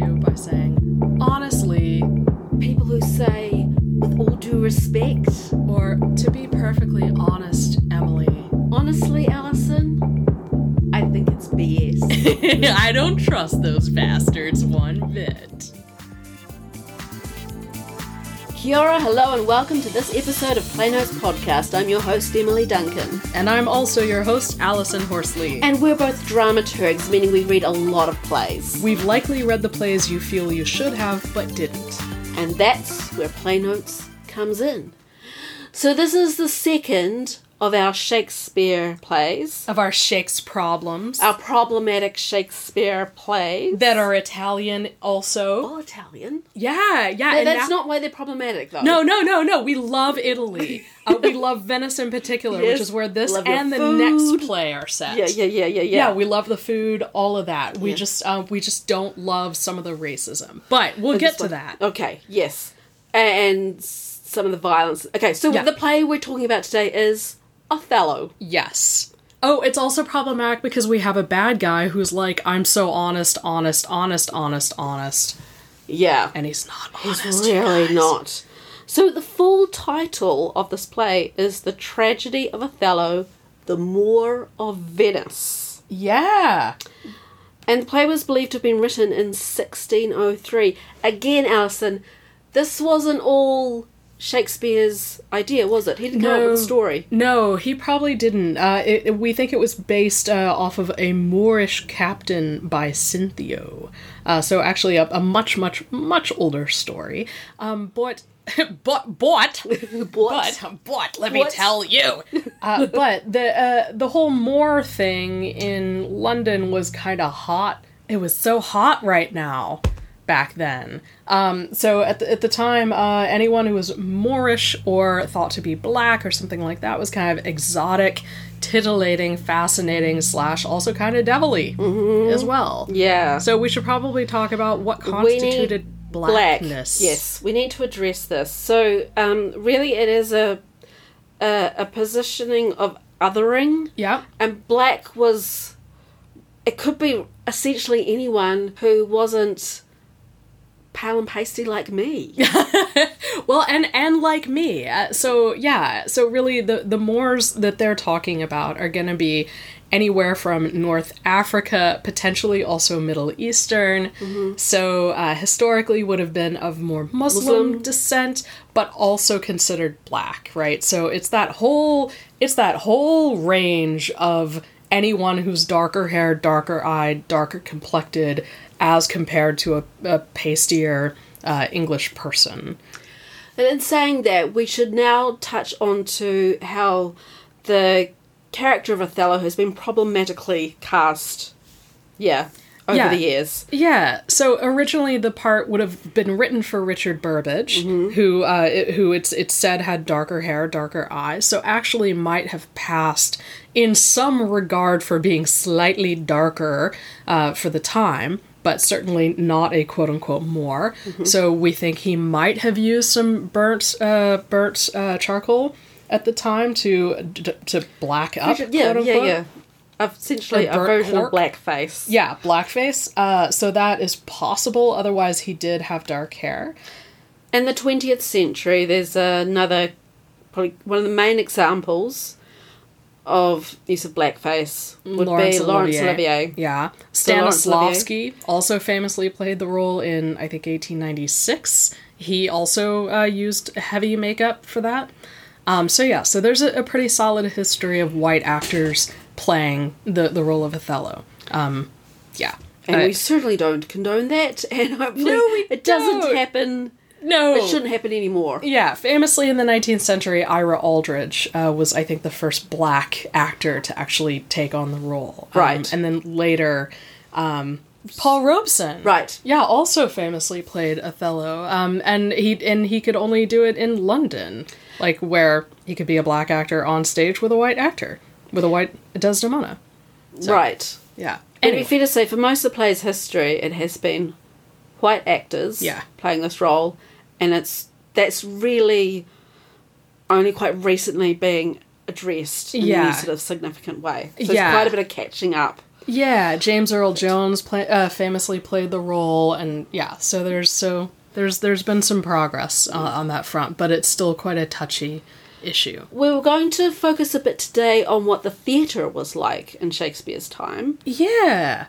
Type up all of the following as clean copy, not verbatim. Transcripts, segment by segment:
interview by saying, honestly, people who say, with all due respect, or to be perfectly honest, Emily. Honestly, Alison, I think it's BS. I don't trust those bastards one bit. Kia ora, hello, and welcome to this episode of Play Notes Podcast. I'm your host, Emily Duncan. And I'm also your host, Alison Horsley. And we're both dramaturgs, meaning we read a lot of plays. We've likely read the plays you feel you should have, but didn't. And that's where Play Notes comes in. So this is the second of our Shakespeare plays. Of our Shakesproblems. Our problematic Shakespeare plays. That are Italian also. Oh, Italian. Yeah. No, that's not why they're problematic, though. No. We love Italy. We love Venice in particular, yes. Which is where this and the next play are set. Yeah. Yeah, we love the food, all of that. Yeah. We just don't love some of the racism. But we'll get to that. Okay, yes. And some of the violence. Okay, so the play we're talking about today is Othello. Yes. Oh, it's also problematic because we have a bad guy who's like, I'm so honest. Yeah. And he's not honest. He's really not. So the full title of this play is The Tragedy of Othello, The Moor of Venice. Yeah. And the play was believed to have been written in 1603. Again, Alison, this wasn't all Shakespeare's idea, was it? He didn't come up with a story. No, he probably didn't. We think it was based off of a Moorish captain by Cinthio. So actually a much, much, much older story. But let me tell you. But the whole Moor thing in London was kind of hot. It was so hot right now. Back then. So at the time, anyone who was Moorish or thought to be black or something like that was kind of exotic, titillating, fascinating, / also kind of devilly as well. Yeah. So we should probably talk about what constituted blackness. Black. Yes, we need to address this. So really it is a positioning of othering. Yeah. And black was... It could be essentially anyone who wasn't... pale and pasty like me. Well, and like me. So really the Moors that they're talking about are going to be anywhere from North Africa, potentially also Middle Eastern. Mm-hmm. So historically would have been of more Muslim descent, but also considered black, right? So it's that whole range of anyone who's darker haired, darker eyed, darker complected, as compared to a pastier English person. And in saying that, we should now touch on to how the character of Othello has been problematically cast. Yeah. Over the years. Yeah. So originally the part would have been written for Richard Burbage, who it's said had darker hair, darker eyes, so actually might have passed in some regard for being slightly darker for the time, but certainly not a quote-unquote Moor. Mm-hmm. So we think he might have used some burnt charcoal at the time to black up, quote-unquote. Yeah. Essentially a version of blackface. Yeah, blackface. So that is possible. Otherwise, he did have dark hair. In the 20th century, there's another, probably one of the main examples of use of blackface would be Laurence Olivier. Yeah. Stanislavski also famously played the role in, I think, 1896. He also used heavy makeup for that. So there's a pretty solid history of white actors playing the role of Othello. And we certainly don't condone that, and hopefully it doesn't happen. No. It shouldn't happen anymore. Yeah, famously in the 19th century, Ira Aldridge was, I think, the first black actor to actually take on the role. Right. And then later, Paul Robeson. Right. Yeah, also famously played Othello, and he could only do it in London, like where he could be a black actor on stage with a white actor. With a white Desdemona. So, right. Yeah. Anyway. It'd be fair to say, for most of the play's history, it has been white actors playing this role, and that's really only quite recently being addressed in any sort of significant way. So there's quite a bit of catching up. Yeah, James Earl Jones famously played the role, and yeah, so there's been some progress on that front, but it's still quite a touchy issue. We were going to focus a bit today on what the theatre was like in Shakespeare's time. Yeah.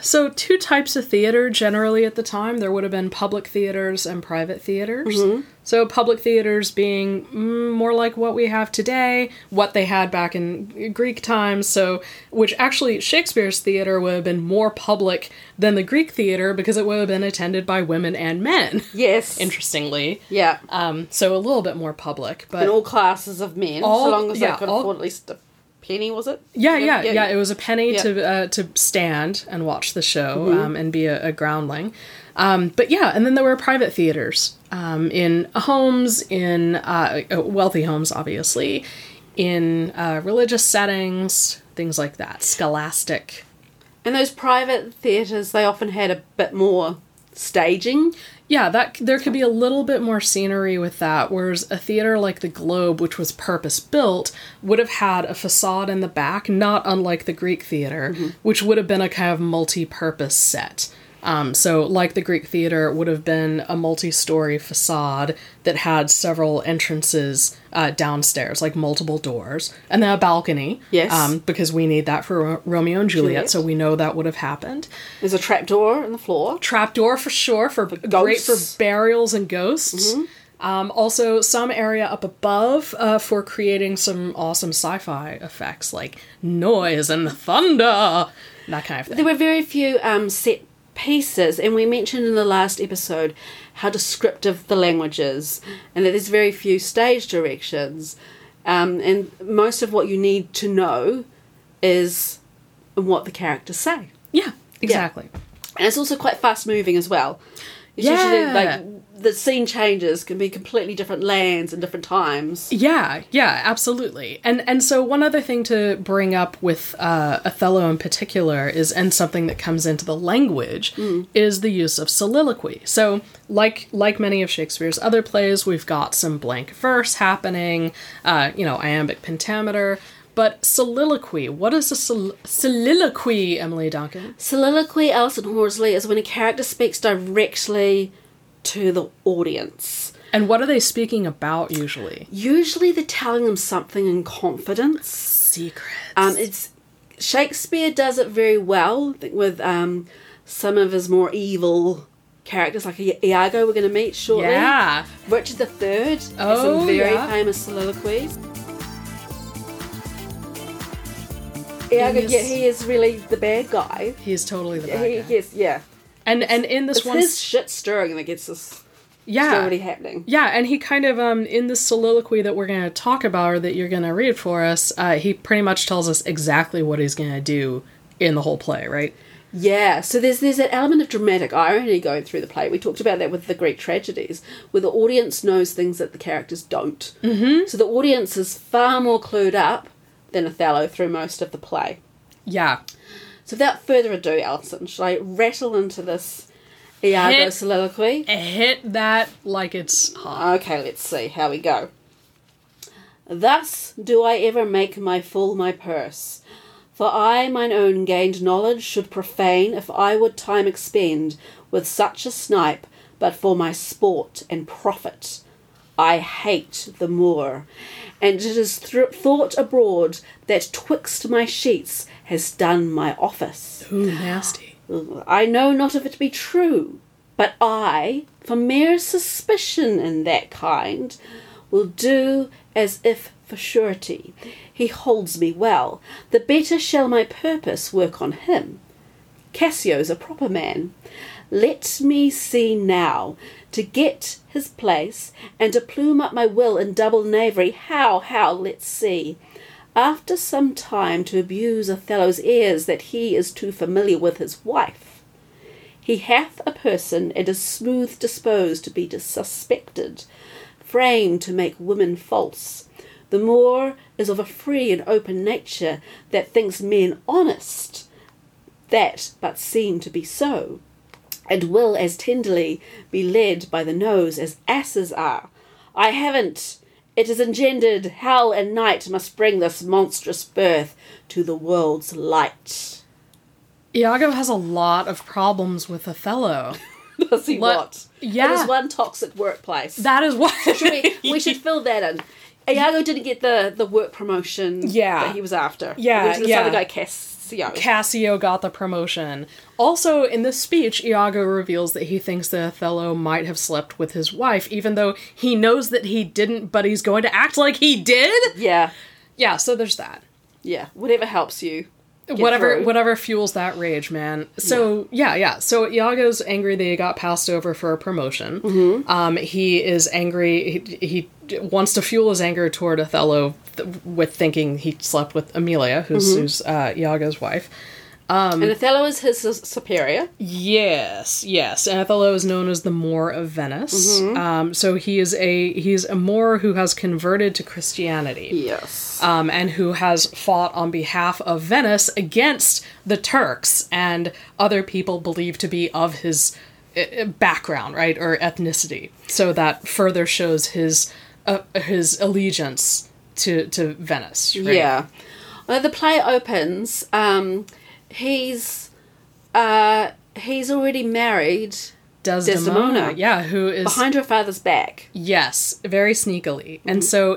So two types of theatre generally at the time. There would have been public theatres and private theatres. Mm-hmm. So public theatres being more like what we have today, what they had back in Greek times. So, which actually Shakespeare's theatre would have been more public than the Greek theatre because it would have been attended by women and men. Yes. Interestingly. Yeah. So a little bit more public. But in all classes of men, so long as they could afford at least a penny, was it? Yeah. It was a penny to stand and watch the show, mm-hmm. And be a groundling. But yeah, and then there were private theaters in homes, in wealthy homes, obviously, in religious settings, things like that, scholastic. And those private theaters, they often had a bit more staging. Yeah, there could be a little bit more scenery with that, whereas a theater like the Globe, which was purpose-built, would have had a facade in the back, not unlike the Greek theater, mm-hmm. which would have been a kind of multi-purpose set. So, like the Greek theater, it would have been a multi-story facade that had several entrances downstairs, like multiple doors, and then a balcony. Yes. Because we need that for Romeo and Juliet, so we know that would have happened. There's a trapdoor in the floor. Trapdoor for sure, great for burials and ghosts. Mm-hmm. Also, some area up above for creating some awesome sci-fi effects, like noise and thunder, that kind of thing. There were very few set pieces, and we mentioned in the last episode how descriptive the language is, and that there's very few stage directions, and most of what you need to know is what the characters say. Yeah, exactly. Yeah. And it's also quite fast moving as well. It's usually like the scene changes, can be completely different lands and different times. Yeah, absolutely. And so one other thing to bring up with Othello in particular is, and something that comes into the language, is the use of soliloquy. So like many of Shakespeare's other plays, we've got some blank verse happening, iambic pentameter. But soliloquy, what is a soliloquy, Emily Duncan? Soliloquy, Alison Horsley, is when a character speaks directly to the audience. And what are they speaking about usually? Usually they're telling them something in confidence. Secrets. Shakespeare does it very well with some of his more evil characters, like Iago we're going to meet shortly. Yeah. Richard III has some very famous soliloquies. Iago, he is really the bad guy. He is totally the bad guy. Yes, yeah. And in this one... It's his shit stirring that gets this story happening. Yeah, and he kind of, in this soliloquy that we're going to talk about, or that you're going to read for us, he pretty much tells us exactly what he's going to do in the whole play, right? Yeah, so there's that element of dramatic irony going through the play. We talked about that with the Greek tragedies, where the audience knows things that the characters don't. Mm-hmm. So the audience is far more clued up than Othello through most of the play. Yeah. So without further ado, Alison, should I rattle into this Iago soliloquy? Hit that like it's hot. Okay, let's see how we go. Thus do I ever make my fool my purse, for I mine own gained knowledge should profane if I would time expend with such a snipe, but for my sport and profit I hate the Moor, and it is thought abroad that twixt my sheets has done my office. Ooh, nasty. I know not if it be true, but I, for mere suspicion in that kind, will do as if for surety. He holds me well, the better shall my purpose work on him. Cassio's a proper man. Let me see now, to get his place, and to plume up my will in double knavery, how, let's see. After some time to abuse Othello's ears that he is too familiar with his wife. He hath a person, and is smooth disposed to be suspected, framed to make women false. The Moor is of a free and open nature, that thinks men honest, that but seem to be so. And will as tenderly be led by the nose as asses are. I haven't. It is engendered. Hell and night must bring this monstrous birth to the world's light. Iago has a lot of problems with Othello. Does he what? Yeah. It is one toxic workplace. That is what... we should fill that in. Iago didn't get the work promotion that he was after. Yeah, this other guy, Cassio. Cassio got the promotion. Also, in this speech, Iago reveals that he thinks that Othello might have slept with his wife, even though he knows that he didn't, but he's going to act like he did? Yeah. Yeah, so there's that. Yeah, whatever helps you. Whatever fuels that rage, man. So, yeah. So, Iago's angry that he got passed over for a promotion. Mm-hmm. He is angry. He wants to fuel his anger toward Othello with thinking he slept with Amelia, who's Iago's wife. And Othello is his superior. Yes. And Othello is known as the Moor of Venice. Mm-hmm. So he's a Moor who has converted to Christianity. Yes. And who has fought on behalf of Venice against the Turks and other people believed to be of his background, right, or ethnicity. So that further shows his allegiance to Venice. Right? Yeah. Well, the play opens. He's already married Desdemona. Yeah, who is... behind her father's back. Yes, very sneakily. Mm-hmm. And so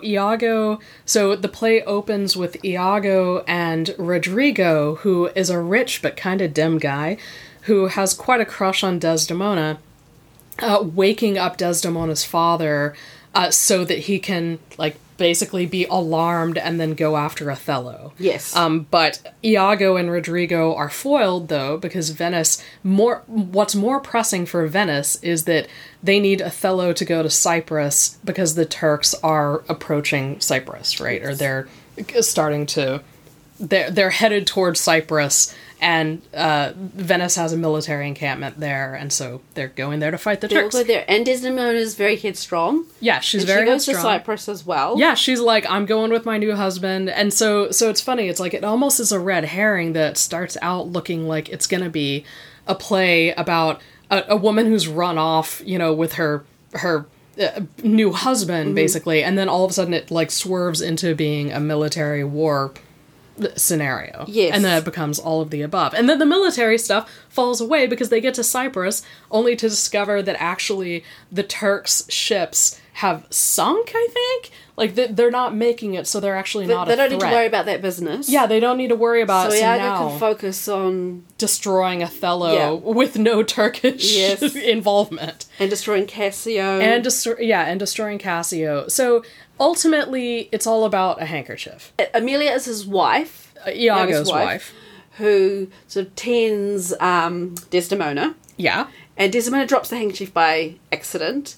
the play opens with Iago and Rodrigo, who is a rich but kind of dim guy, who has quite a crush on Desdemona, waking up Desdemona's father so that he can, like, basically be alarmed and then go after Othello. Yes. But Iago and Rodrigo are foiled, though, because what's more pressing for Venice is that they need Othello to go to Cyprus because the Turks are approaching Cyprus, right? Yes. Or they're headed towards Cyprus, and Venice has a military encampment there, and so they're going there to fight the Turks. There. And Desdemona is very headstrong. Yeah, she goes to Cyprus as well. Yeah, she's like, I'm going with my new husband. And so it's funny, it's like, it almost is a red herring that starts out looking like it's going to be a play about a woman who's run off, you know, with her new husband, mm-hmm. basically, and then all of a sudden it, like, swerves into being a military war scenario. Yes. And then it becomes all of the above. And then the military stuff falls away because they get to Cyprus only to discover that actually the Turks' ships have sunk, I think? Like, they're not making it, so they're actually not a threat. They don't need to worry about that business. Yeah, they don't need to worry about it. So Iago can focus on... destroying Othello with no Turkish involvement. And destroying Cassio. And destroying Cassio. So... ultimately, it's all about a handkerchief. Amelia is his wife. Iago's wife. Who sort of tends Desdemona. Yeah. And Desdemona drops the handkerchief by accident.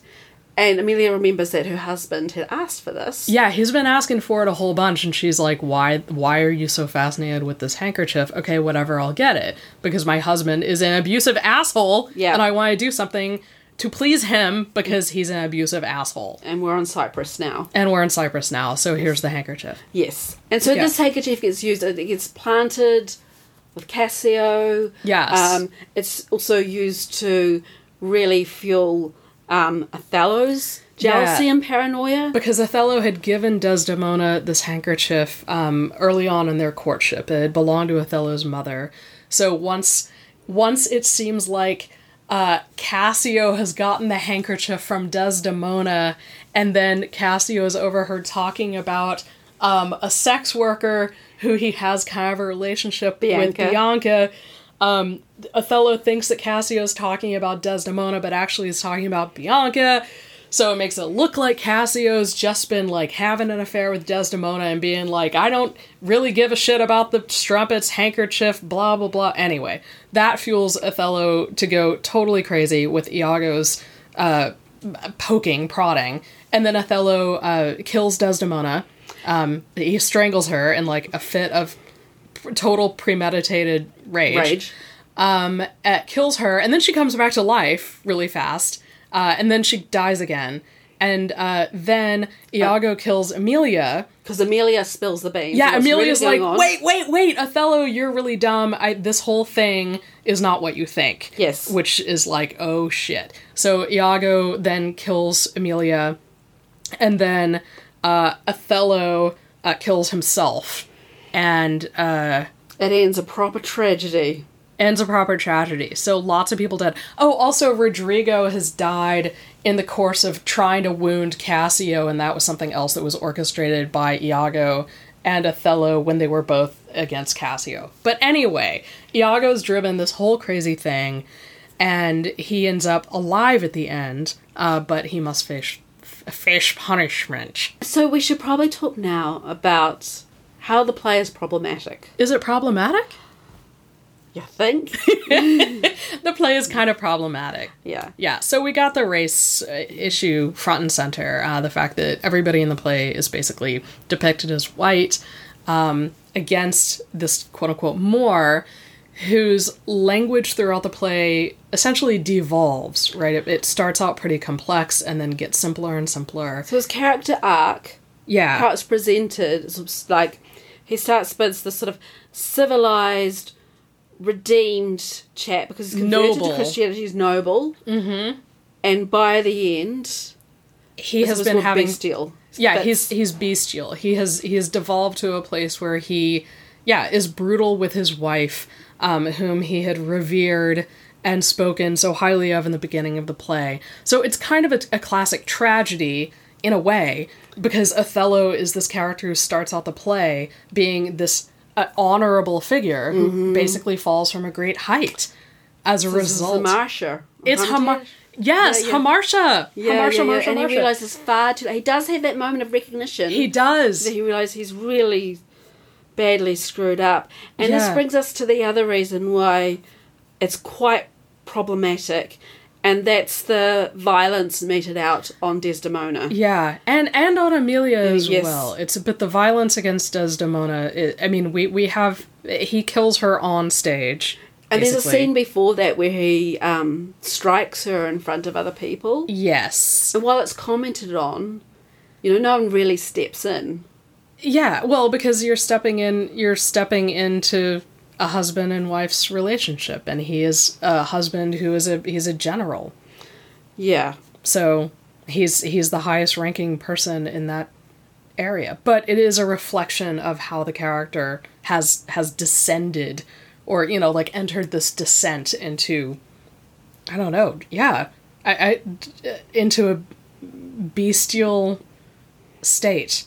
And Amelia remembers that her husband had asked for this. Yeah, he's been asking for it a whole bunch. And she's like, why are you so fascinated with this handkerchief? Okay, whatever, I'll get it. Because my husband is an abusive asshole. Yeah. And I want to do something to please him, because he's an abusive asshole. And we're on Cyprus now. So here's the handkerchief. Yes. And so this handkerchief gets used, it gets planted with Cassio. Yes. It's also used to really fuel Othello's jealousy and paranoia. Because Othello had given Desdemona this handkerchief early on in their courtship. It had belonged to Othello's mother. So once it seems like Cassio has gotten the handkerchief from Desdemona, and then Cassio is over her talking about a sex worker who he has kind of a relationship with, Bianca. Othello thinks that Cassio is talking about Desdemona, but actually is talking about Bianca. So it makes it look like Cassio's just been, like, having an affair with Desdemona and being like, I don't really give a shit about the strumpet's handkerchief, blah, blah, blah. Anyway, that fuels Othello to go totally crazy with Iago's poking, prodding. And then Othello kills Desdemona. He strangles her in, like, a fit of total premeditated rage. Kills her, and then she comes back to life really fast. And then she dies again. And then Iago kills Amelia. Because Amelia spills the beans. Yeah, Amelia's really like, wait, Othello, you're really dumb. This whole thing is not what you think. Yes. Which is like, oh shit. So Iago then kills Amelia. And then Othello kills himself. And... it ends a proper tragedy. ends a proper tragedy. So lots of people dead. Oh, also Rodrigo has died in the course of trying to wound Cassio, and that was something else that was orchestrated by Iago and Othello when they were both against Cassio. But anyway, Iago's driven this whole crazy thing, and he ends up alive at the end, but he must face punishment. So we should probably talk now about how the play is problematic. Is it problematic? You think? The play is kind of problematic. Yeah. Yeah, so we got the race issue front and center. The fact that everybody in the play is basically depicted as white, against this quote-unquote Moor, whose language throughout the play essentially devolves, right? It starts out pretty complex and then gets simpler and simpler. So his character arc, yeah, how it's presented, it's like he starts with this sort of civilized, redeemed chap because he's converted to Christianity, he's noble, mm-hmm. and by the end he has been having bestial. Yeah, he's bestial. He has devolved to a place where he, yeah, is brutal with his wife, whom he had revered and spoken so highly of in the beginning of the play. So it's kind of a classic tragedy in a way, because Othello is this character who starts out the play being this an honorable figure who mm-hmm. basically falls from a great height as a result. Hamartia. Yeah. And he realizes far too late. He does have that moment of recognition. He does. He realizes he's really badly screwed up. And this brings us to the other reason why it's quite problematic, and that's the violence meted out on Desdemona. Yeah, and on Amelia as well. It's but the violence against Desdemona, we have... He kills her on stage, and basically There's a scene before that where he strikes her in front of other people. Yes. And while it's commented on, no one really steps in. Yeah, well, because you're stepping into... a husband and wife's relationship, and he is a husband who is he's a general. Yeah. So he's the highest ranking person in that area. But it is a reflection of how the character has descended, or, entered this descent into, I don't know. Yeah. I into a bestial state,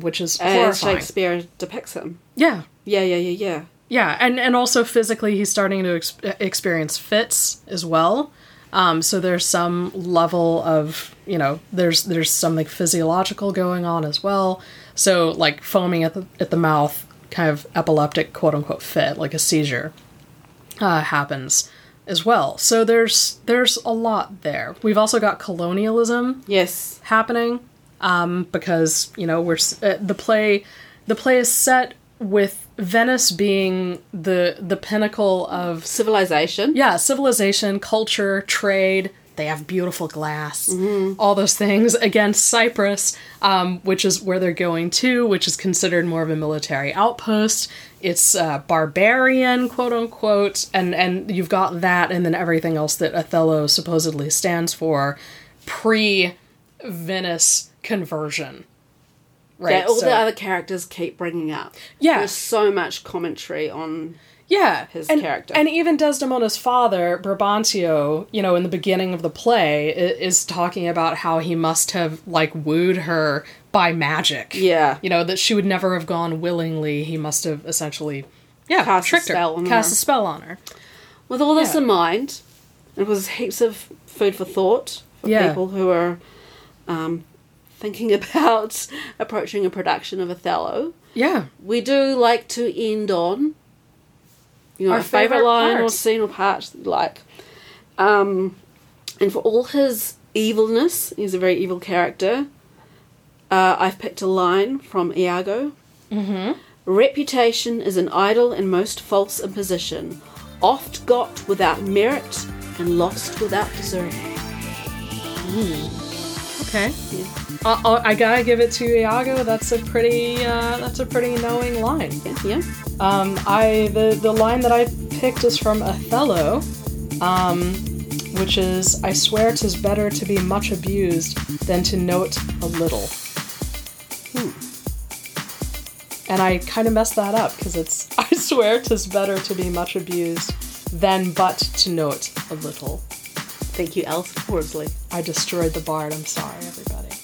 which is horrifying. Shakespeare depicts him. Yeah. Yeah. Yeah, and also physically he's starting to experience fits as well. So there's some level of, there's something physiological going on as well. So like foaming at the mouth, kind of epileptic quote-unquote fit, like a seizure, happens as well. So there's a lot there. We've also got colonialism happening, because, we're the play is set with Venice being the pinnacle of civilization. Yeah, civilization, culture, trade. They have beautiful glass, mm-hmm. all those things, against Cyprus, which is where they're going to, which is considered more of a military outpost. It's barbarian, quote unquote, and you've got that, and then everything else that Othello supposedly stands for pre-Venice conversion. Right, that the other characters keep bringing up. Yeah. There's so much commentary on his character. And even Desdemona's father, Brabantio, in the beginning of the play, is talking about how he must have, wooed her by magic. Yeah. That she would never have gone willingly. He must have essentially, tricked her. Cast a spell on her. With all this in mind, it was heaps of food for thought for people who are... thinking about approaching a production of Othello. Yeah. We do like to end on, our favourite line or scene or part that you like. And for all his evilness, he's a very evil character, I've picked a line from Iago. Mm-hmm. Reputation is an idle and most false imposition, oft got without merit and lost without deserving. Ooh. Okay. Yeah. I gotta give it to Iago. That's a pretty knowing line. Yeah. The line that I picked is from Othello, which is, I swear 'tis better to be much abused than to know't a little. And I kind of messed that up because it's, I swear 'tis better to be much abused than but to note a little. Thank you, Alison Horsley. I destroyed the bard. I'm sorry, everybody.